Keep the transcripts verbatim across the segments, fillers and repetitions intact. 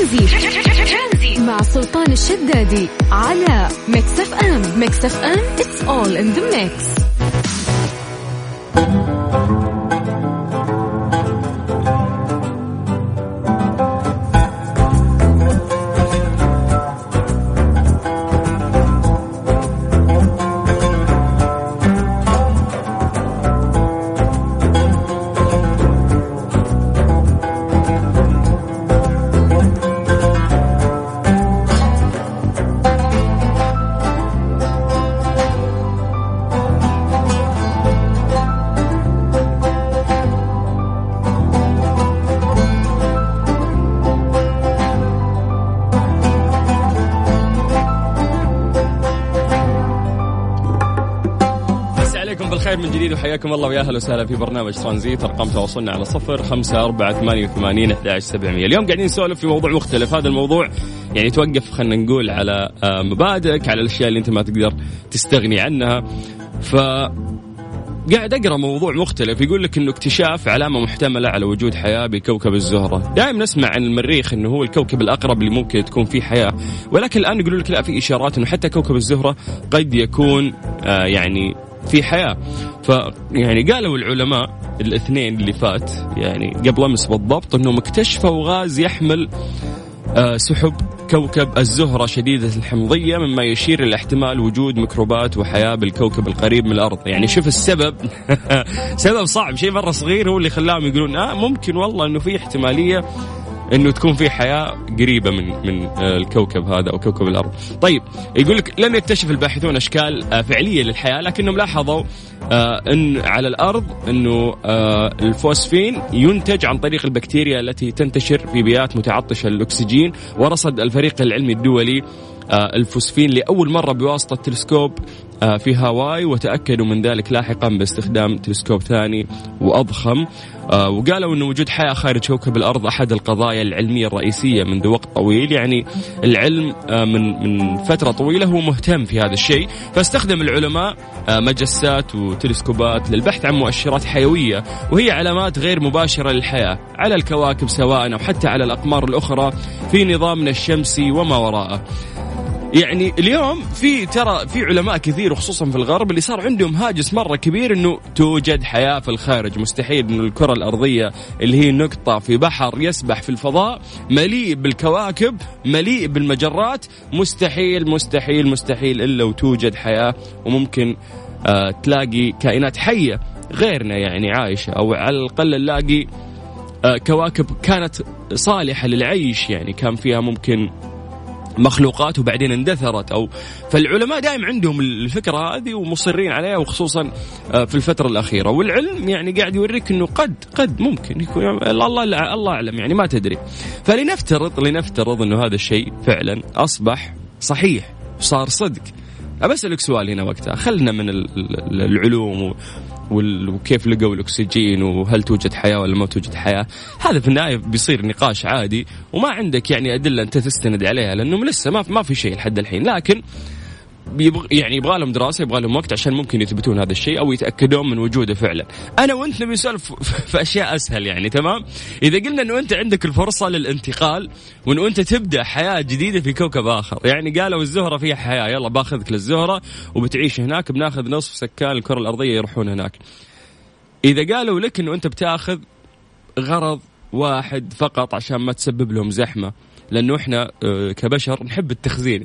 ترانزيت مع سلطان الشدادي على ميكس اف ام. ميكس اف ام it's all in the mix. من جديد وحياكم الله ويا اهلا وسهلا في برنامج ترانزيت. رقم تواصلنا على صفر خمسة أربعة ثمانية وثمانين أحد عشر سبعمية. اليوم قاعدين نسولف في موضوع مختلف. هذا الموضوع يعني توقف خلنا نقول على مبادئك، على الاشياء اللي انت ما تقدر تستغني عنها. ف قاعد اقرا موضوع مختلف يقول لك انه اكتشاف علامه محتمله على وجود حياه بكوكب الزهره. دائما نسمع عن المريخ انه هو الكوكب الاقرب اللي ممكن تكون فيه حياه، ولكن الان يقولوا لك لا، في اشارات انه حتى كوكب الزهره قد يكون آه يعني في حياة. ف يعني قالوا العلماء الاثنين اللي فات يعني قبل أمس بالضبط أنهم اكتشفوا غاز يحمل آه سحب كوكب الزهرة شديدة الحمضية، مما يشير إلى احتمال وجود ميكروبات وحياة بالكوكب القريب من الأرض. يعني شوف السبب سبب صعب، شيء مرة صغير هو اللي خلاهم يقولون آه ممكن والله أنه في احتمالية أنه تكون في حياة قريبة من من الكوكب هذا أو كوكب الأرض. طيب يقولك لم يكتشف الباحثون أشكال فعلية للحياة، لكنهم لاحظوا أن على الأرض أنه الفوسفين ينتج عن طريق البكتيريا التي تنتشر في بيئات متعطشة للأكسجين. ورصد الفريق العلمي الدولي الفوسفين لأول مرة بواسطة تلسكوب في هاواي، وتأكدوا من ذلك لاحقا باستخدام تلسكوب ثاني وأضخم. وقالوا أن وجود حياة خارج كوكب الأرض أحد القضايا العلمية الرئيسية منذ وقت طويل. يعني العلم من من فترة طويلة هو مهتم في هذا الشيء، فاستخدم العلماء مجسات وتلسكوبات للبحث عن مؤشرات حيوية وهي علامات غير مباشرة للحياة على الكواكب سواء أو حتى على الأقمار الأخرى في نظامنا الشمسي وما وراءه. يعني اليوم في ترى في علماء كثير وخصوصا في الغرب اللي صار عندهم هاجس مرة كبير انه توجد حياة في الخارج. مستحيل انه الكرة الأرضية اللي هي نقطة في بحر يسبح في الفضاء مليء بالكواكب مليء بالمجرات، مستحيل مستحيل مستحيل إلا وتوجد حياة، وممكن آه تلاقي كائنات حية غيرنا يعني عايشة، أو على الأقل نلاقي آه كواكب كانت صالحة للعيش، يعني كان فيها ممكن مخلوقات وبعدين اندثرت. أو فالعلماء دائم عندهم الفكرة هذه ومصرين عليها، وخصوصا في الفترة الأخيرة. والعلم يعني قاعد يوريك إنه قد قد ممكن يكون، الله الله الله أعلم، يعني ما تدري. فلنفترض لنفترض إنه هذا الشيء فعلا أصبح صحيح وصار صدق. أبسألك سؤال هنا وقتها، خلنا من العلوم وكيف لقوا الأكسجين وهل توجد حياة ولا ما توجد حياة، هذا في النهاية بيصير نقاش عادي وما عندك يعني أدلة أنت تستند عليها لأنه لسه ما ما في شيء لحد الحين. لكن يعني يبغى لهم دراسة، يبغى لهم وقت عشان ممكن يثبتون هذا الشيء أو يتأكدون من وجوده فعلا. أنا وأنت نبي نسولف في أشياء أسهل يعني، تمام؟ إذا قلنا أنه أنت عندك الفرصة للانتقال وأنه أنت تبدأ حياة جديدة في كوكب آخر، يعني قالوا الزهرة فيها حياة، يلا باخذك للزهرة وبتعيش هناك، بناخذ نصف سكان الكرة الأرضية يروحون هناك. إذا قالوا لك أنه أنت بتاخذ غرض واحد فقط عشان ما تسبب لهم زحمة، لأنه إحنا كبشر نحب التخزين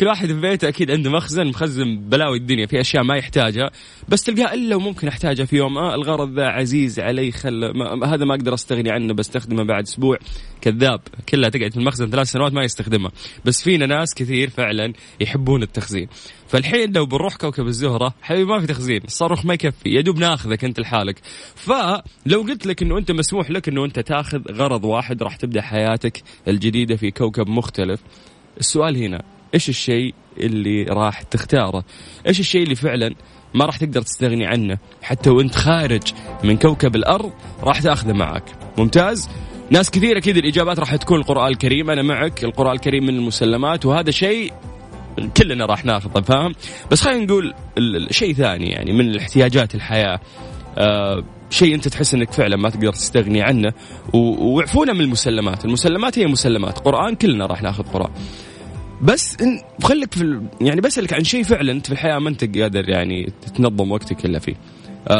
كل واحد في بيته أكيد عنده مخزن مخزن بلاوي الدنيا في أشياء ما يحتاجها، بس تلقاه إلا وممكن أحتاجها في يوم، آه الغرض ذا عزيز علي، خل ما... هذا ما أقدر أستغني عنه بستخدمه بعد أسبوع. كذاب، كلها تقعد في المخزن ثلاث سنوات ما يستخدمها. بس فينا ناس كثير فعلا يحبون التخزين. فالحين لو بنروح كوكب الزهرة حبيبي ما في تخزين، الصاروخ ما يكفي، يدوب ناخذك أنت لحالك. فلو قلت لك أنه أنت مسموح لك أنه أنت تاخذ غرض واحد راح تبدأ حياتك الجديدة في كوكب مختلف، السؤال هنا إيش الشيء اللي راح تختاره؟ إيش الشيء اللي فعلا ما راح تقدر تستغني عنه حتى وانت خارج من كوكب الأرض راح تاخذه معك؟ ممتاز؟ ناس كثير أكيد الإجابات راح تكون القرآن الكريم. أنا معك، القرآن الكريم من المسلمات وهذا شيء كلنا راح ناخذه، فاهم؟ بس خلينا نقول شيء ثاني يعني من الاحتياجات الحياة. شيء أنت تحس أنك فعلا ما تقدر تستغني عنه. وعفونا من المسلمات، المسلمات هي مسلمات قرآن، كلنا راح ناخذ قرآن، بس خليك في يعني بسألك عن شيء فعلا أنت في الحياة ما أنت قادر يعني تتنظم وقتك إلا فيه،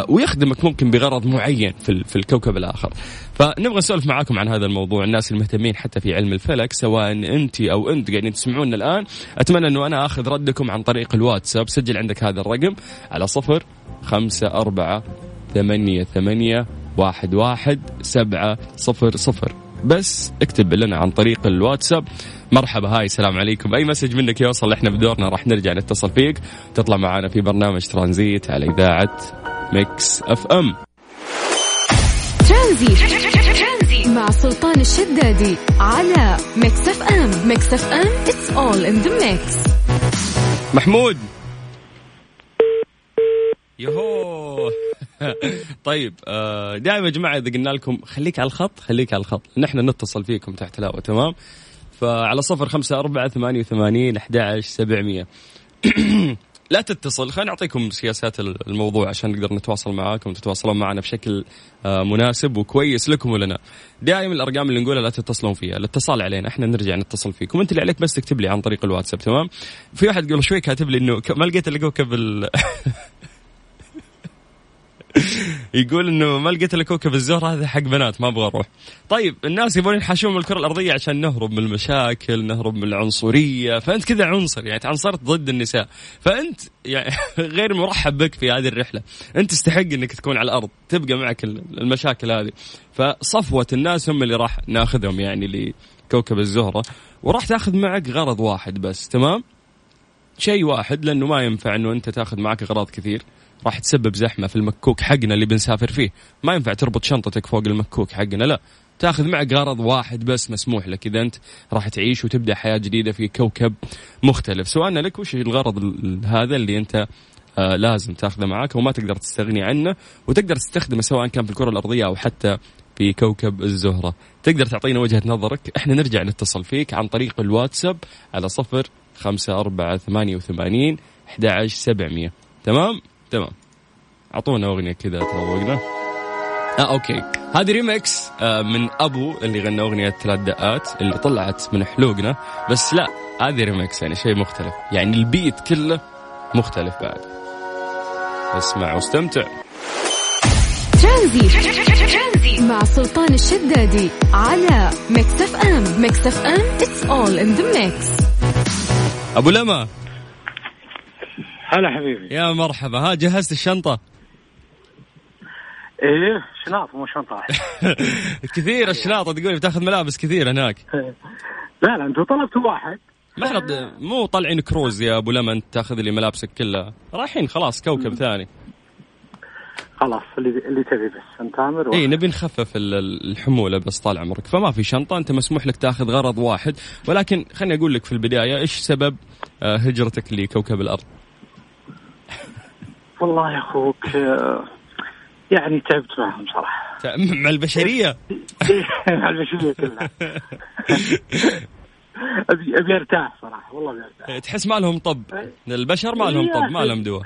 ويخدمك ممكن بغرض معين في في الكوكب الآخر. فنبغى نسولف معاكم عن هذا الموضوع، الناس المهتمين حتى في علم الفلك، سواء أنت أو أنت قاعدين تسمعونا الآن، أتمنى أنه أنا أخذ ردكم عن طريق الواتساب. سجل عندك هذا الرقم على صفر خمسة أربعة ثمانية ثمانية واحد واحد سبعة صفر صفر، بس اكتب لنا عن طريق الواتساب مرحبا هاي السلام عليكم، أي مسج منك يوصل إحنا بدورنا راح نرجع نتصل فيك تطلع معنا في برنامج ترانزيت على إذاعة ميكس اف ام. ترانزيت مع سلطان الشدادي على ميكس اف ام. ميكس اف ام it's all in the mix. محمود يهو طيب دائما يا جماعه اذا قلنا لكم خليك على الخط خليك على الخط، نحن نتصل فيكم تحت الهواء تمام. فعلى صفر خمسة أربعة ثمانية ثمانية أحد عشر سبعمية لا تتصل، خلينا نعطيكم سياسات الموضوع عشان نقدر نتواصل معاكم وتتواصلون معنا بشكل مناسب وكويس لكم ولنا. دائما الأرقام اللي نقولها لا تتصلون فيها، الاتصال علينا احنا نرجع نتصل فيكم، انت اللي عليك بس تكتب لي عن طريق الواتساب تمام. في واحد قبل شوي كاتب لي انه ما لقيت الا كوكب ال... يقول انه ما لقيت الا كوكب الزهر، هذا حق بنات ما ابغى اروح. طيب الناس يبون ينحاشون من الكرة الأرضية عشان نهرب من المشاكل، نهرب من العنصرية، فانت كذا عنصر يعني عنصرت ضد النساء، فانت يعني غير مرحب بك في هذه الرحلة، انت تستحق انك تكون على الأرض تبقى معك المشاكل هذه. فصفوة الناس هم اللي راح ناخذهم يعني لكوكب الزهرة، وراح تاخذ معك غرض واحد بس تمام، شيء واحد، لأنه ما ينفع انه انت تاخذ معك أغراض كثير، راح تسبب زحمة في المكوك حقنا اللي بنسافر فيه، ما ينفع تربط شنطتك فوق المكوك حقنا، لا تاخذ معك غرض واحد بس مسموح لك، إذا أنت راح تعيش وتبدأ حياة جديدة في كوكب مختلف. سؤالنا لك وش الغرض هذا اللي أنت آه لازم تاخذه معك وما تقدر تستغني عنه وتقدر تستخدمه سواء كان في الكرة الأرضية أو حتى في كوكب الزهرة؟ تقدر تعطينا وجهة نظرك، احنا نرجع نتصل فيك عن طريق الواتساب على صفر خمسة أربعة ثمانية وثمانين أحد عشر سبعمية تمام؟ تمام، اعطونا اغنيه كذا تروقنا. اه اوكي، هذه ريمكس آه من ابو اللي غنى اغنيه ثلاث دقات اللي طلعت من حلوقنا، بس لا هذه ريمكس يعني شيء مختلف، يعني البيت كله مختلف بعد. اسمع واستمتع. ترانزيت مع سلطان الشدادي على ميكس اف ام. ميكس اف ام it's all in the mix. ابو لما هلا حبيبي. يا مرحبا، ها جهزت الشنطة؟ ايه شناط مو شنطة. كثير الشناطة تقولي بتاخذ ملابس كثير هناك. لا لا انتوا طلبتوا واحد، ما احنا مو طالعين كروز يا ابو لما انت تاخذ لي ملابسك كلها، رايحين خلاص كوكب م. ثاني خلاص اللي اللي تبي بس انت عامر و... ايه نبي نخفف الحمولة بس طال عمرك، فما في شنطة، انت مسموح لك تاخذ غرض واحد. ولكن خلني اقول لك في البداية ايش سبب هجرتك لكوكب الارض؟ والله يا أخوك يعني تعبت معهم صراحة، مع البشرية مع البشرية كلها، أبي أبي أرتاح صراحة والله بيرتاح. تحس ما لهم طب، البشر ما لهم طب، ما لهم دواء،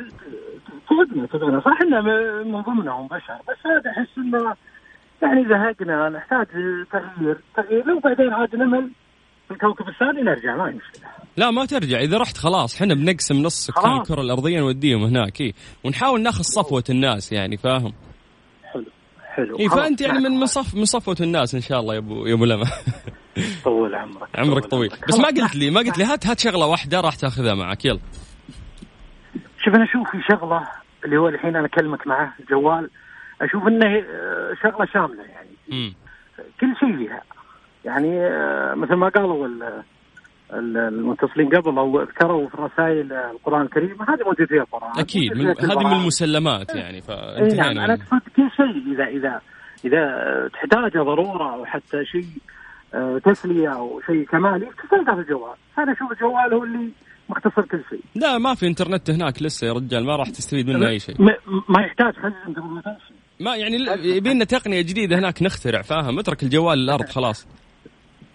فقدنا فقدنا صح، إحنا من ضمنهم بشر، بس هذا أحس إنه يعني زهقنا، نحتاج تغيير تغيير وبعدين عاد نمل الكوكب الثاني نرجع. ما يمشي، لا ما ترجع، إذا رحت خلاص حنا بنقسم نص سكان الكرة الأرضية نوديهم هناك إيه، ونحاول ناخذ صفوة الناس يعني فاهم. حلو حلو إيه، فأنت يعني من مصف من صفوة الناس إن شاء الله يا أبو يا أبو لما. طول عمرك عمرك طويل. بس ما قلت لي ما قلت لي هات هات شغلة واحدة راح تاخذها معك. يلا شوف أنا أشوف في شغلة اللي هو الحين أنا أكلمك معه الجوال، أشوف إنه شغلة شاملة يعني م. كل شيء فيها يعني، مثل ما قالوا المتصلين قبل أو اذكروا في الرسائل القرآن الكريم، هذه موجود فيها القرآن أكيد، هذه من المسلمات يعني. فانتهينا يعني أنا تفضل كل شيء إذا إذا إذا تحتاج ضرورة أو حتى شيء تسلية أو شيء كمالي تسلطها في الجوال. أنا أشوف الجوال هو اللي مختصر كل شيء. لا ما في إنترنت هناك لسه يا رجال، ما راح تستفيد منه أي شيء، ما يحتاج خزن قبل ما تمشي، ما يعني يبينا تقنية جديدة هناك نخترع فاهم. اترك الجوال للأرض خلاص،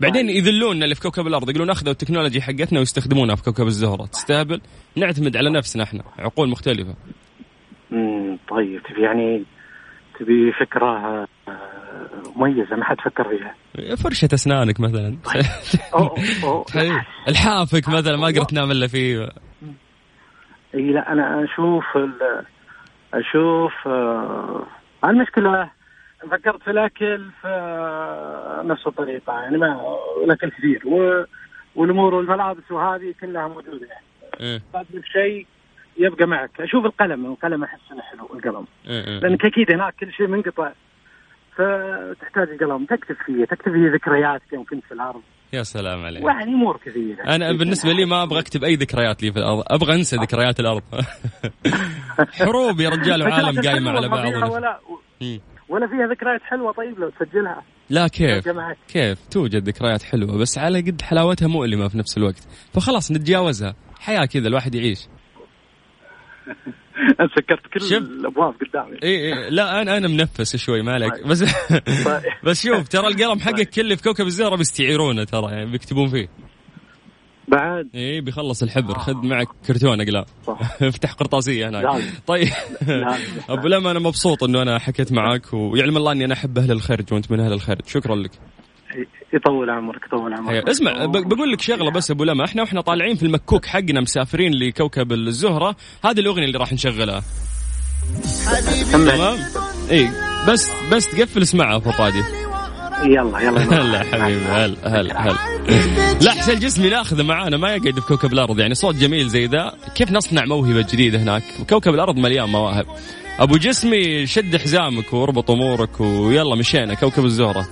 بعدين يذلوننا اللي في كوكب الأرض يقولون أخذوا التكنولوجيا حقتنا ويستخدمونها في كوكب الزهرة. تستهبل، نعتمد على نفسنا احنا، عقول مختلفة. امم طيب يعني بفكرة مميزة ما حد فكر فيها. فرشة أسنانك مثلا الحافك مثلا ما قدرت نعمل إلا فيه. إيه لا أنا أشوف أشوف المشكلة فكرت في الأكل في نفس الطريقة يعني ما الأكل كثير والأمور والملابس وهذه كلها موجودة يعني تطلب شيء يبقى معك. أشوف القلم القلم أحس إنه حلو القلم لأنك أكيد هناك كل شيء منقطع فتحتاج القلم تكتب فيه تكتب فيه ذكرياتك يوم كنت في الأرض. يا سلام عليك. يعني أمور كثيرة. أنا بالنسبة لي ما أبغى أكتب أي ذكريات لي في الأرض أبغى أنسى ذكريات الأرض. حروب يا رجال وعالم قايمة على بعض ولا ولا فيها ذكريات حلوة. طيب لو تسجلها لا كيف كيف توجد ذكريات حلوة بس على قد حلاوتها مؤلمة في نفس الوقت فخلاص نتجاوزها. حياة كذا الواحد يعيش. أنا سكرت كل الأبواب قدامي. إيه إيه لا أنا أنا منفس شوي مالك بس بس شوف ترى القلم حقك كله في كوكب الزهرة بيستعيرونه ترى يعني بيكتبون فيه بعد. إيه بيخلص الحبر آه. خذ معك كرتون أقلام افتح قرطاسية هناك. طيب أبو لما أنا مبسوط إنه أنا حكيت معك ويعلم الله إني أنا أحب أهل الخرج وأنت من أهل الخرج. شكرا لك. يطول عمرك يطول عمرك. اسمع بقول لك شغله بس ابو لما احنا واحنا طالعين في المكوك حقنا مسافرين لكوكب الزهره هذه الاغنيه اللي راح نشغلها تمام. اي بس بس تقفل اسمعها ابو فادي. يلا يلا هلا حبيبي هلا هلا هلا. لا حسن جسمي ناخذه معانا ما يقعد في كوكب الارض يعني صوت جميل زي ذا كيف نصنع موهبه جديده هناك. كوكب الارض مليان مواهب. ابو جسمي شد حزامك واربط امورك ويلا مشينا كوكب الزهره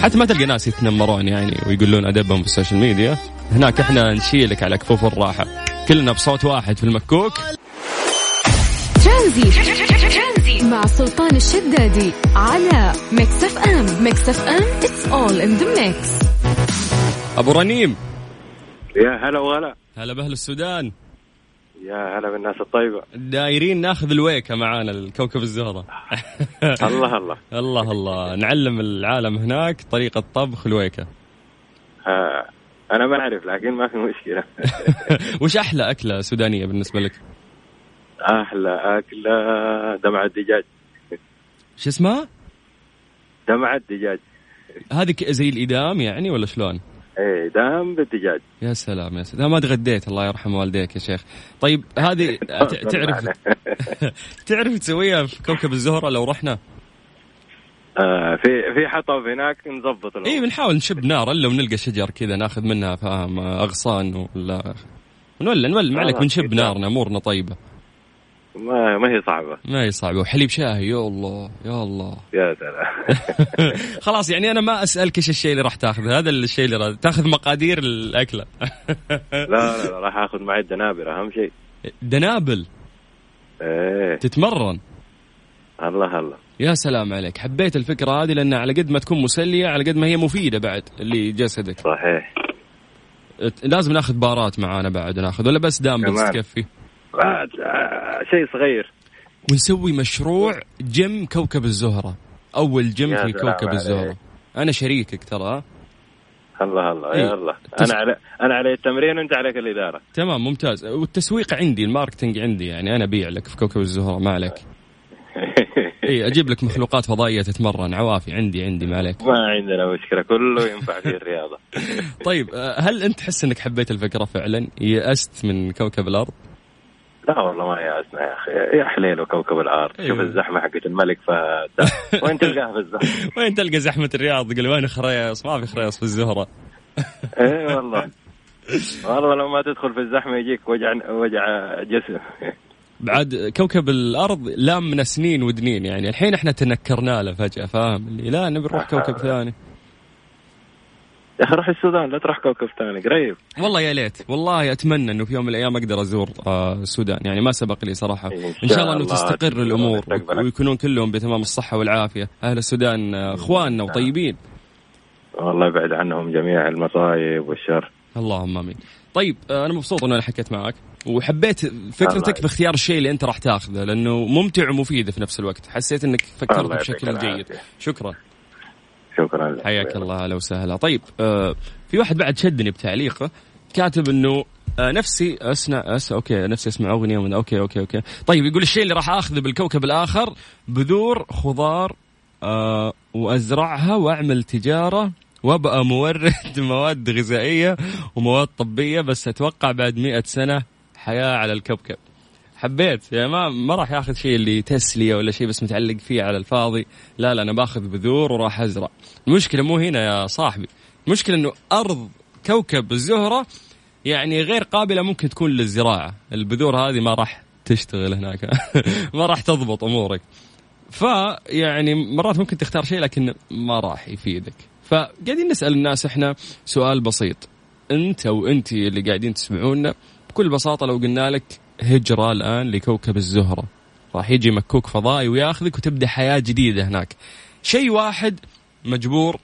حتى ما تلقى ناس يتنمرون يعني ويقولون أدبهم بالسوشيال ميديا. هناك احنا نشيلك على كفوف الراحة كلنا بصوت واحد في المكوك. ترانزيت مع سلطان الشدادي على ميكس اف ام. ميكس اف ام it's all in the mix. أبو رنيم يا هلا وغلا. هلا بأهل السودان. يا هلا بالناس الطيبة. دايرين ناخذ الويكة معانا الكوكب الزهرة. الله الله الله الله نعلم العالم هناك طريقة طبخ الويكة. آه أنا ما أعرف لكن ما في مشكلة. وش أحلى أكلة سودانية بالنسبة لك؟ أحلى أكلة دمعة الدجاج. شو اسمها؟ دمعة الدجاج. هذه زي الإدام يعني ولا شلون؟ ايه دام بالدجاج. يا سلام يا سلام ما تغديت الله يرحم والديك يا شيخ. طيب هذه تعرف تعرف تسويها في كوكب الزهرة لو رحنا؟ آه في في حطب هناك نظبط. ايه بنحاول نشب نار الا ونلقى شجر كذا ناخذ منها فاهم اغصان ولا ونولع نولع معلك ونشب نارنا امورنا طيبة. ما ما هي صعبة ما هي صعبة. وحليب شاهي يا الله يا الله يا سلام. خلاص يعني أنا ما أسألك إيش الشيء اللي راح تأخذ هذا الشيء اللي راح تأخذ مقادير الأكلة. لا لا, لا راح أخذ معي الدنابل أهم شيء. دنابل إيه تتمرن. الله الله يا سلام عليك. حبيت الفكرة هذه لأن على قد ما تكون مسلية على قد ما هي مفيدة بعد لجسدك. صحيح لازم نأخذ بارات معانا بعد نأخذ ولا بس دامبلز تكفي بعد شيء صغير ونسوي مشروع جيم كوكب الزهرة. أول جيم في كوكب الزهرة أنا شريكك ترى. الله الله يا الله أنا على أنا على التمرين وأنت عليك الإدارة. تمام ممتاز. والتسويق عندي الماركتينج عندي يعني أنا بيع لك في كوكب الزهرة ما عليك. إيه أجيب لك مخلوقات فضائية تتمرن عوافي عندي عندي ما عليك. ما عندنا مشكلة كله ينفع في الرياضة. طيب هل أنت تحس أنك حبيت الفكرة فعلا يأست من كوكب الأرض؟ لا والله ما يأسنا يا أخي يا حليل كوكب الأرض. أيوة. شوف الزحمة حقت الملك فهد وين تلقاها في الزحمة وين تلقى زحمة الرياض قل وين خريص ما في خريص في الزهرة. إيه والله والله لو ما تدخل في الزحمة يجيك وجع وجع جسم. بعد كوكب الأرض لام من سنين ودنين يعني الحين إحنا تنكرنا له فجأة فاهم اللي لا نبي نروح كوكب ثاني. يا أخي روح السودان لا تروح كوكب ثاني قريب. والله يا ليت والله أتمنى إنه في يوم من الأيام أقدر أزور السودان يعني ما سبق لي صراحة. إن شاء الله إنه تستقر الأمور ويكونون كلهم بتمام الصحة والعافية. أهل السودان إخواننا وطيبين والله يبعد عنهم جميع المصايب والشر. اللهم آمين. طيب أنا مبسوط إنه أنا حكيت معك وحبيت فكرتك باختيار الشيء اللي أنت راح تاخذه لأنه ممتع ومفيد في نفس الوقت. حسيت إنك فكرت بشكل جيد. شكرا شكرا حياك الله لو سهلة. طيب آه في واحد بعد شدني بتعليقه كاتب انه نفسي اسمع أس... اوكي نفسي اسمع اغنيه من اوكي اوكي اوكي طيب. يقول الشيء اللي راح اخذه بالكوكب الاخر بذور خضار أه... وازرعها واعمل تجاره وابقى مورد مواد غذائيه ومواد طبيه, بس اتوقع بعد مئة سنه حياه على الكوكب. حبيت يعني ما ما راح ياخذ شيء اللي تسليه ولا شيء بس متعلق فيه على الفاضي, لا لا انا باخذ بذور وراح ازرع. المشكله مو هنا يا صاحبي, المشكله انه ارض كوكب الزهره يعني غير قابلة ممكن تكون للزراعة, البذور هذه ما راح تشتغل هناك ما راح تضبط أمورك, فيعني مرات ممكن تختار شيء لكن ما راح يفيدك. فقاعدين نسأل الناس إحنا سؤال بسيط, أنت وأنتي اللي قاعدين تسمعونا بكل بساطة, لو قلنا لك هجرة الآن لكوكب الزهرة راح يجي مكوك فضائي وياخذك وتبدأ حياة جديدة هناك, شيء واحد مجبور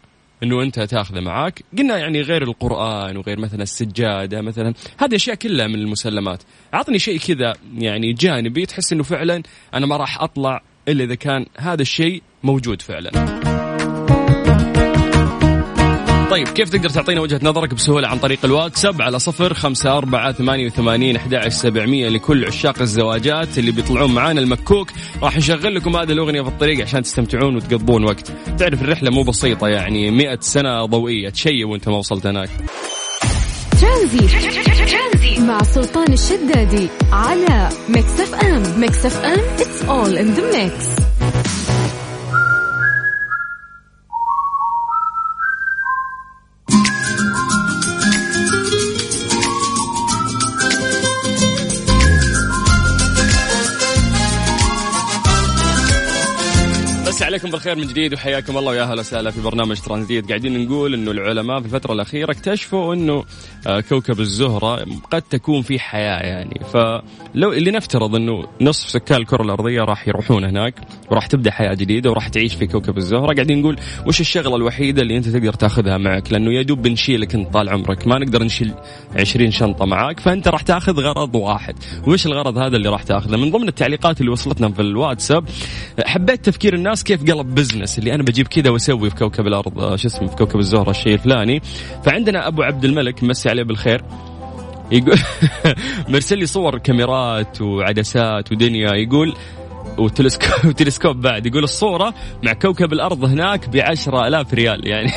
انه انت تاخذه معاك, قلنا يعني غير القرآن وغير مثلا السجادة مثلا, هذه اشياء كلها من المسلمات. اعطني شيء كذا يعني جانبي تحس انه فعلا انا ما راح اطلع الا اذا كان هذا الشيء موجود فعلا. طيب كيف تقدر تعطينا وجهة نظرك بسهولة؟ عن طريق الواتساب على صفر خمسة أربعة ثمانية ثمانية أحد عشر سبعمية. لكل عشاق الزواجات اللي بيطلعون معانا المكوك راح نشغل لكم هذه الأغنية في الطريق عشان تستمتعون وتقضون وقت. تعرف الرحلة مو بسيطة, يعني مئة سنة ضوئية تشي وانت ما وصلت هناك. ترانزيت مع سلطان الشدادي على ميكس اف ام. ميكس اف ام it's all in the mix. عليكم بالخير من جديد وحياكم الله ويا اهلا وسهلا في برنامج ترانزيت. قاعدين نقول انه العلماء في الفتره الاخيره اكتشفوا انه كوكب الزهره قد تكون فيه حياه, يعني فلو اللي نفترض انه نصف سكان الكره الارضيه راح يروحون هناك وراح تبدا حياه جديده وراح تعيش في كوكب الزهره, قاعدين نقول وش الشغله الوحيده اللي انت تقدر تاخذها معك, لانه يا دوب بنشيلك انت طال عمرك, ما نقدر نشيل عشرين شنطه معك, فانت راح تاخذ غرض واحد. وش الغرض هذا اللي راح تاخذه؟ من ضمن التعليقات اللي وصلتنا في الواتساب حبيت تفكير الناس كيف قلب بزنس اللي أنا بجيب كده وأسوي في كوكب الأرض شو اسمه في كوكب الزهرة الشيء الفلاني. فعندنا أبو عبد الملك مسي عليه بالخير يقول مرسل لي صور كاميرات وعدسات ودنيا, يقول وتلسكوب وتلسكوب بعد, يقول الصورة مع كوكب الأرض هناك بعشرة آلاف ريال يعني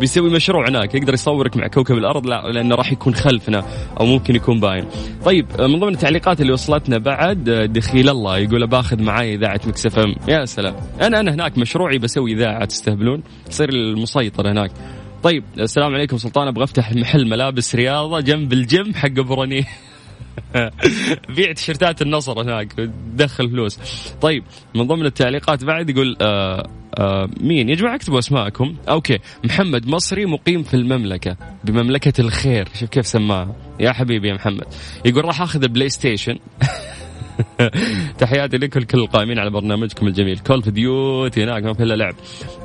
بيسوي مشروع هناك يقدر يصورك مع كوكب الأرض, لا لأنه راح يكون خلفنا أو ممكن يكون باين. طيب من ضمن التعليقات اللي وصلتنا بعد دخيل الله يقول باخذ معاي إذاعة ميكس اف ام. يا سلام, أنا أنا هناك مشروعي بسوي إذاعة, تستهبلون, تصير المسيطر هناك. طيب السلام عليكم سلطان, أبغى أفتح محل ملابس رياضة جنب الجيم حق براني بيع تيشيرتات النصر هناك تدخل فلوس. طيب من ضمن التعليقات بعد يقول آآ آآ مين يجمع اكتبوا اسماءكم. اوكي محمد مصري مقيم في المملكة بمملكة الخير, شوف كيف سماها يا حبيبي يا محمد, يقول راح اخذ بلاي ستيشن تحياتي لكم كل القائمين على برنامجكم الجميل, كول اوف ديوتي هناك ما في الا لعب.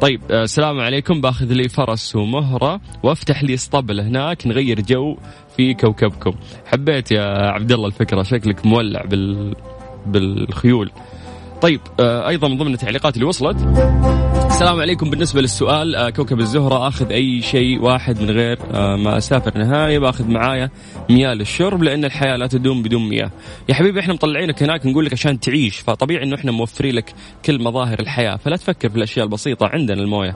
طيب السلام عليكم, باخذ لي فرس ومهرة وافتح لي اسطبل هناك نغير جو في كوكبكم. حبيت يا عبد الله الفكرة, شكلك مولع بال... بالخيول. طيب أيضا من ضمن التعليقات اللي وصلت السلام عليكم, بالنسبة للسؤال كوكب الزهرة أخذ أي شيء واحد من غير ما أسافر نهائي, بأخذ معايا مياه للشرب لأن الحياة لا تدوم بدون مياه. يا حبيبي إحنا مطلعينك هناك نقول لك عشان تعيش, فطبيعي إنه إحنا موفري لك كل مظاهر الحياة, فلا تفكر في الأشياء البسيطة, عندنا الموية.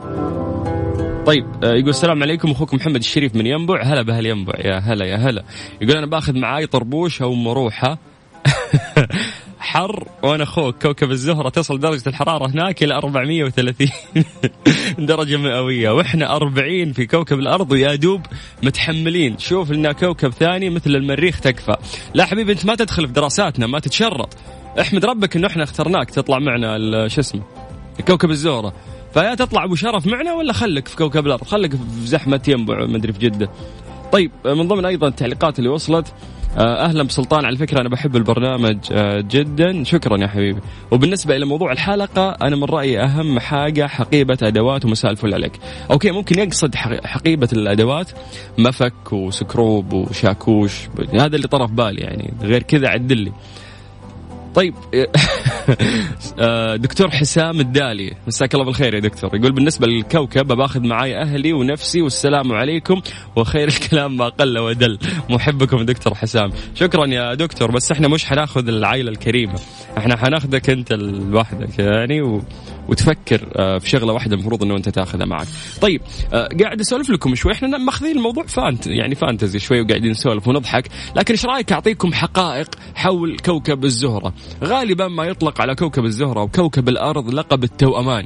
طيب يقول السلام عليكم, أخوكم محمد الشريف من ينبع, هلا بأهل ينبع, يا هلا يا هلا. يقول أنا بأخذ معاي طربوش أو مروحة حر وانا اخوك كوكب الزهرة تصل درجة الحرارة هناك الى أربعمية وثلاثين درجة مئوية, واحنا أربعين في كوكب الارض ويا دوب متحملين, شوف لنا كوكب ثاني مثل المريخ تكفى. لا حبيبي انت ما تدخل في دراساتنا, ما تتشرط, احمد ربك انه احنا اخترناك تطلع معنا شو اسمه كوكب الزهرة, فيا تطلع ابو شرف معنا ولا خلك في كوكب الارض, خلك في زحمة ينبع ما ادري في جدة. طيب من ضمن ايضا التعليقات اللي وصلت أهلا بسلطان, على فكرة أنا بحب البرنامج جدا, شكرا يا حبيبي. وبالنسبة إلى موضوع الحلقة أنا من رأيي أهم حاجة حقيبة أدوات ومساء الفل عليك. أوكي ممكن يقصد حقيبة الأدوات مفك وسكروب وشاكوش, هذا اللي طرف بالي يعني, غير كذا عدلي. طيب دكتور حسام الدالي مساك الله بالخير يا دكتور، يقول بالنسبة للكوكب باخذ معاي أهلي ونفسي والسلام عليكم وخير الكلام ما قل ودل، محبكم دكتور حسام. شكرا يا دكتور، بس احنا مش حناخذ العائلة الكريمة، احنا حناخذك انت لوحدك يعني و... وتفكر في شغلة واحدة المفروض انه انت تاخذها معك. طيب قاعد اسولف لكم شوي، احنا ماخذين الموضوع فانت يعني فانتزي شوي وقاعدين نسولف ونضحك، لكن ايش رايك اعطيكم حقائق حول كوكب الزهرة. غالبا ما يطلق على كوكب الزهرة وكوكب الأرض لقب التوأمان،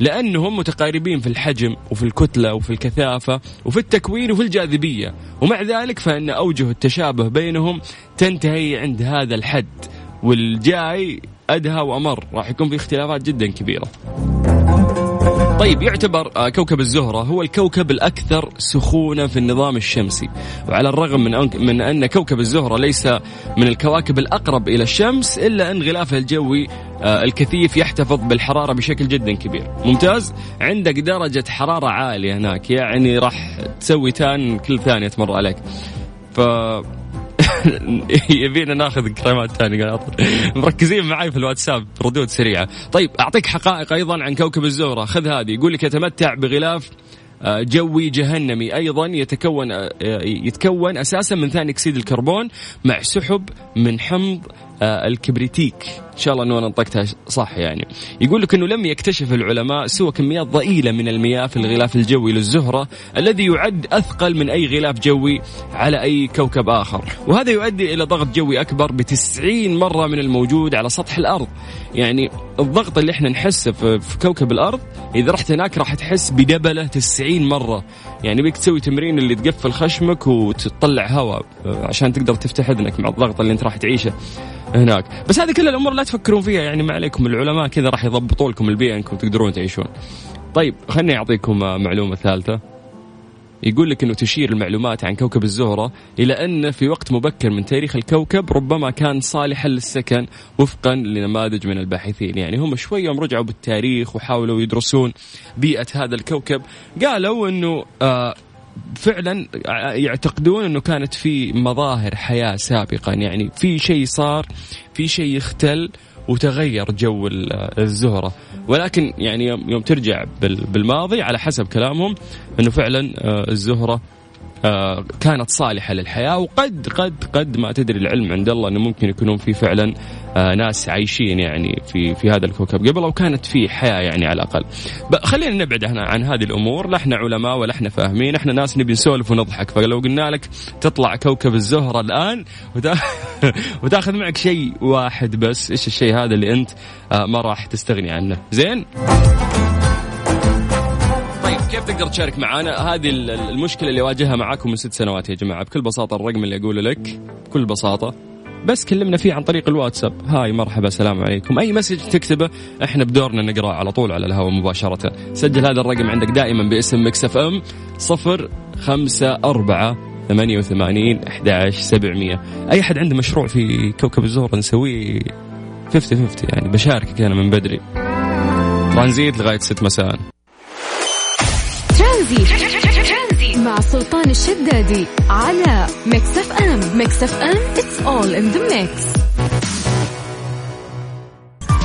لأنهم متقاربين في الحجم وفي الكتلة وفي الكثافة وفي التكوين وفي الجاذبية، ومع ذلك فإن أوجه التشابه بينهم تنتهي عند هذا الحد، والجاي أدهى وأمر، راح يكون في اختلافات جدا كبيرة. طيب يعتبر كوكب الزهرة هو الكوكب الأكثر سخونة في النظام الشمسي، وعلى الرغم من أن من أن كوكب الزهرة ليس من الكواكب الأقرب إلى الشمس، إلا أن غلافه الجوي الكثيف يحتفظ بالحرارة بشكل جدا كبير. ممتاز، عندك درجة حرارة عالية هناك، يعني راح تسوي تان كل ثانية تمر عليك، ف يبينا ناخذ كريمات ثانية. مركزين معي في الواتساب ردود سريعة. طيب أعطيك حقائق أيضا عن كوكب الزهرة، خذ هذه، يقول لك يتمتع بغلاف جوي جهنمي، أيضا يتكون يتكون أساسا من ثاني أكسيد الكربون مع سحب من حمض الكبريتيك، إن شاء الله أنه أنا انطقتها صح. يعني يقول لك أنه لم يكتشف العلماء سوى كميات ضئيلة من المياه في الغلاف الجوي للزهرة الذي يعد أثقل من أي غلاف جوي على أي كوكب آخر، وهذا يؤدي إلى ضغط جوي أكبر بتسعين مرة من الموجود على سطح الأرض. يعني الضغط اللي احنا نحسه في كوكب الأرض إذا رحت هناك راح تحس بدبله تسعين مرة، يعني بيك تسوي تمرين اللي تقفل خشمك وتطلع هواء عشان تقدر تفتح إذنك مع الضغط اللي انت راح تعيشه هناك. بس هذه كل الأمور لا تفكرون فيها، يعني ما عليكم، العلماء كذا راح يضبطوا لكم البيئة انكم تقدرون تعيشون. طيب خلني أعطيكم معلومة ثالثة، يقول لك أنه تشير المعلومات عن كوكب الزهرة إلى أن في وقت مبكر من تاريخ الكوكب ربما كان صالحا للسكن وفقا لنماذج من الباحثين. يعني هم شوي يوم رجعوا بالتاريخ وحاولوا يدرسون بيئة هذا الكوكب قالوا أنه آه فعلا يعتقدون أنه كانت في مظاهر حياة سابقا، يعني في شيء صار، في شيء اختل وتغير جو الزهرة. ولكن يعني يوم ترجع بالماضي على حسب كلامهم أنه فعلا الزهرة كانت صالحة للحياة، وقد قد قد ما تدري العلم عند الله أنه ممكن يكونون في فعلا ناس عايشين يعني في في هذا الكوكب قبل، أو كانت في حياة يعني على الأقل. خلينا نبعد هنا عن هذه الأمور، لا احنا علماء ولا احنا فاهمين، احنا ناس نبي نسولف ونضحك. فلو قلنا لك تطلع كوكب الزهرة الآن وتاخذ معك شيء واحد بس، إيش الشيء هذا اللي أنت ما راح تستغني عنه؟ زين؟ كيف تقدر تشارك معنا؟ هذه المشكلة اللي واجهها معاكم من ست سنوات يا جماعة، بكل بساطة الرقم اللي أقوله لك بكل بساطة، بس كلمنا فيه عن طريق الواتساب، هاي مرحبا سلام عليكم، أي مسج تكتبه احنا بدورنا نقرأه على طول على الهواء مباشرة. سجل هذا الرقم عندك دائما باسم ميكس اف ام صفر خمسة أربعة ثمانية وثمانين أحد عشر سبعمية. أي أحد عنده مشروع في كوكب الزهرة نسويه خمسين خمسين، يعني بشاركك أنا من بدري. ترانزيت لغاية ست مساء. ترانزيت مع سلطان الشدادي على ميكس اف ام. ميكس اف ام it's all in the mix.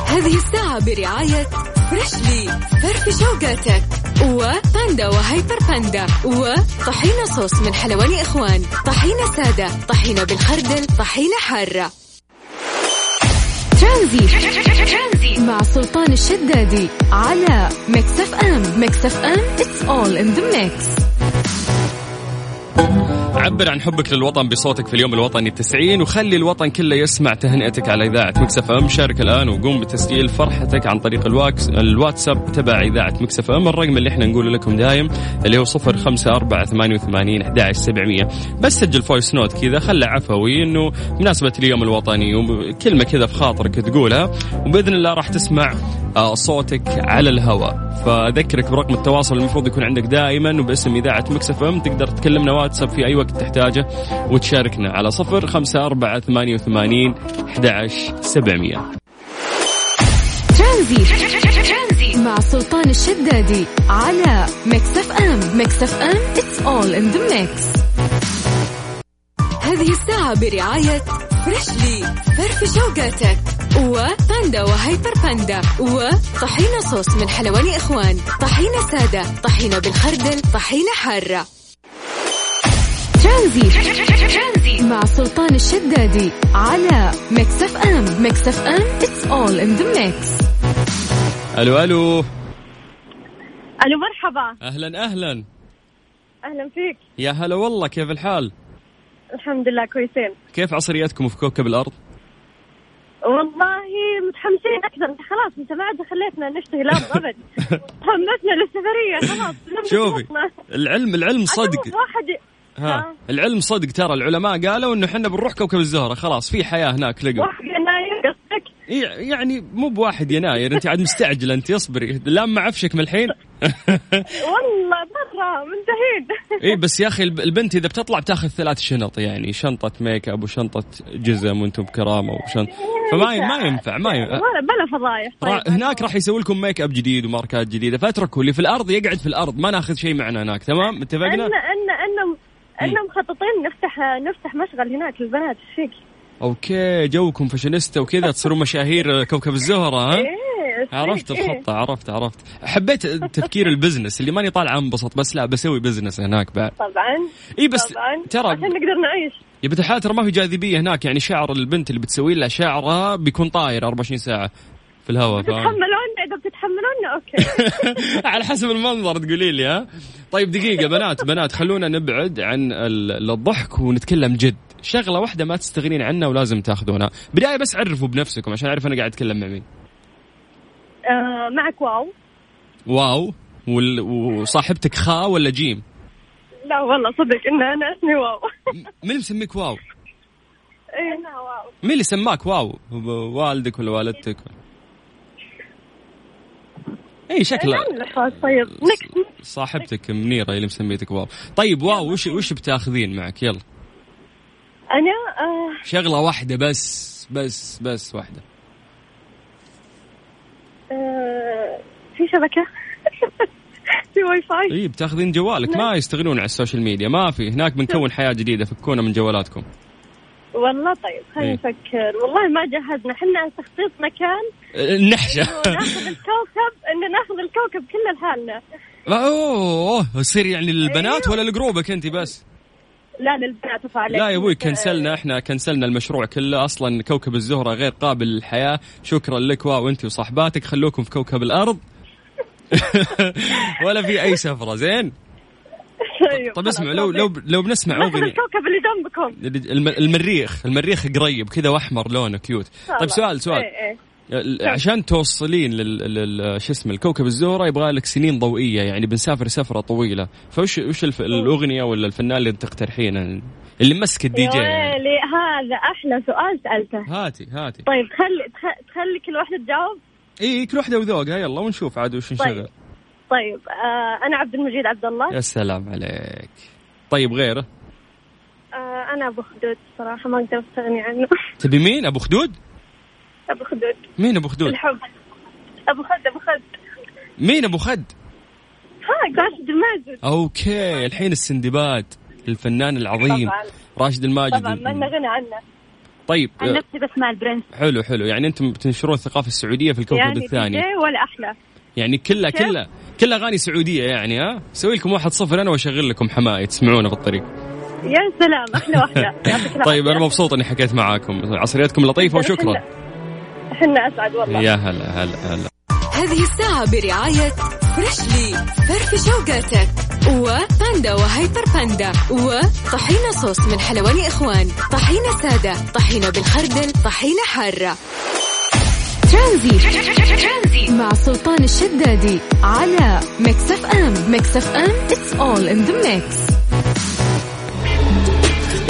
هذه الساعة برعاية فريشلي، فرف شوقاتك، وباندا وهايبر باندا، وطحينة صوص من حلواني إخوان، طحينة سادة، طحينة بالخردل، طحينة حارة. ترانزيت مع سلطان الشدادي على ميكس اف ام. ميكس اف ام it's all in the mix. عبر عن حبك للوطن بصوتك في اليوم الوطني التسعين، وخلي الوطن كله يسمع تهنئتك على إذاعة ميكس اف ام. شارك الآن وقوم بتسجيل فرحتك عن طريق الواتساب تبع إذاعة ميكس اف ام، الرقم اللي احنا نقوله لكم دايم اللي هو صفر خمسة أربعة ثمانية وثمانين أحد عشر سبعمية. بس سجل فويس نوت كذا، خلى عفوي إنه بمناسبة اليوم الوطني وكلمة كذا في خاطرك تقولها، وبإذن الله راح تسمع صوتك على الهواء. فذكرك برقم التواصل المفروض يكون عندك دائما وباسم إذاعة ميكس اف ام، تقدر تكلمنا واتساب في أي وقت تحتاجه وتشاركنا على صفر خمسة أربعة ثمانية وثمانين أحد عشر سبعمية. ترانزيت مع سلطان الشدادي على ميكس اف ام. ميكس اف ام it's all in the mix. هذه الساعة برعاية فريشلي، فرف شوقاتك، وباندا وهيبر باندا، وطحينة صوص من حلواني إخوان، طحينة سادة، طحينة بالخردل، طحينة حارة. ترانزيت مع سلطان الشدادي على ميكس اف ام. ميكس اف ام it's all in the mix. الو الو الو مرحبا. اهلا اهلا اهلا فيك. يا هلا والله، كيف الحال؟ الحمد لله كويسين. كيف عصرياتكم في كوكب الارض؟ والله متحمسين اكثر. انت خلاص انت ما عاد خليتنا نشتهي لاب ابد. تحمسنا للسفريه خلاص. شوفي العلم العلم صدق واحد. ها العلم صدق، ترى العلماء قالوا انه احنا بنروح كوكب الزهره، خلاص في حياه هناك. لقوا واحد يناير قصدك؟ يعني مو بواحد يناير، انت عاد مستعجله، انت اصبري لام عفشك من الحين. والله مره منتهين. اي بس يا اخي البنت اذا بتطلع بتاخذ ثلاث شنط، يعني شنطه ميك اب وشنطه جزم وانتم بكرامه وشنطه، فما ما ينفع ما ينفع بلا فضايح. طيب هناك راح يسوي لكم ميك اب جديد وماركات جديده، فاتركوا اللي في الارض يقعد في الارض، ما ناخذ شيء معنا هناك. تمام اتفقنا. ان أنا مخططين نفتح نفتح مشغل هناك للبنات. الشيك أوكي، جوكم فاشينيستا وكذا، تصيرون مشاهير كوكب الزهرة. ها إيه، عرفت الخطة. إيه؟ عرفت عرفت حبيت تفكير البزنس اللي ماني طالع انبسط، بس لا بسوي بزنس هناك بعد. طبعا إيه بس طبعًا. ترى عشان نقدر نعيش يا بنت الحلال، ترى ما في جاذبية هناك، يعني شعر البنت اللي بتسوي لها شعرها بيكون طاير أربعة وعشرين ساعة في الهواء. تتحملون؟ إذا بتتحملون أوكي. على حسب المنظر تقولي لي. ها طيب دقيقة بنات بنات خلونا نبعد عن الضحك ونتكلم جد. شغلة واحدة ما تستغنين عنها ولازم تاخذونها. بداية بس عرفوا بنفسكم عشان أعرف أنا قاعد أتكلم مع مين. أه معك واو. واو وال... وصاحبتك خا ولا جيم؟ لا والله صدق إن أنا اسمي واو. مين مسميك واو؟ أنا واو. مين اللي سماك واو؟ والدك ولا والدتك؟ اي شكله طيب. صاحبتك منيره اللي مسميتك واو. طيب واو وش وش بتاخذين معك؟ يلا انا آه شغله واحده بس بس بس واحده. آه في شبكه. في واي فاي. اي بتاخذين جوالك؟ ما يستغنون على السوشيال ميديا، ما في هناك. بنكون حياه جديده، فكونا من جوالاتكم. والله طيب خلينا نفكر. والله ما جهزنا حنا تخطيط مكان النحشة. ناخذ الكوكب، إن ناخذ الكوكب كله لحالنا. أوه يصير يعني للبنات ولا لجروبك أنت بس؟ لا للبنات وفعليا. لا يا أبوي كنسلنا إحنا، كنسلنا المشروع كله أصلا. كوكب الزهرة غير قابل للحياة. شكرا لك واو أنت وصحباتك، خلوكم في كوكب الأرض. ولا في أي سفرة زين. طب اسمع، لو لو لو بنسمع اغنيه الكوكب اللي جنبكم المريخ، المريخ قريب كذا واحمر لونه كيوت. طيب سؤال سؤال ايه ايه. عشان توصلين لل شو اسمه الكوكب الزهره يبغى لك سنين ضوئيه، يعني بنسافر سفره طويله. فوش وش الف... الاغنيه ولا الفنان اللي تقترحينه اللي مسك الدي جي؟ يعني هذا احلى سؤال سالته. هاتي هاتي. طيب خلي تخلي كل واحده تجاوب. اي كل واحده وذوقها. يلا ونشوف عاد وش نشغل. طيب. طيب آه أنا عبدالمجيد عبدالله. يا سلام عليك. طيب غيره؟ آه أنا أبو خدود صراحة ما أقدر أستغني عنه. تبي مين؟ أبو خدود؟ أبو خدود. مين أبو خدود؟ الحب. أبو خد أبو خد. مين أبو خد؟ ها راشد الماجد. أوكي الحين السندباد الفنان العظيم. طبعاً. راشد الماجد. طبعا ما لنا غنى عنه. طيب عن نفسي بس مع البرنس. حلو حلو، يعني أنتم بتنشرون الثقافة السعودية في الكوكب يعني الثاني. يعني ولا أحلى. يعني كلها كلها كلها أغاني سعودية يعني. ها سوي لكم واحد صفر أنا وأشغل لكم حماية تسمعونه في الطريق. يا سلام أحلى واحدة. طيب أنا مبسوط أني حكيت معاكم، عصرياتكم لطيفة وشكرا. حنا أسعد والله. يا هلا هلا هلا. هذه الساعة برعاية فريشلي، فرف شوقاتك، وباندا وهيبر باندا، وطحينة صوص من حلواني إخوان، طحينة سادة، طحينة بالخردل، طحينة حارة. ترانزيت مع سلطان الشدادي على ميكس اف ام. ميكس اف ام it's all in the mix.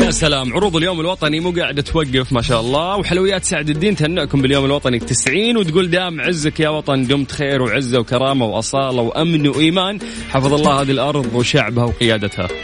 يا سلام، عروض اليوم الوطني مو قاعدة توقف ما شاء الله. وحلويات سعد الدين تهنئكم باليوم الوطني التسعين وتقول دام عزك يا وطن، دمت خير وعزة وكرامة وأصالة وأمن وإيمان، حفظ الله هذه الأرض وشعبها وقيادتها.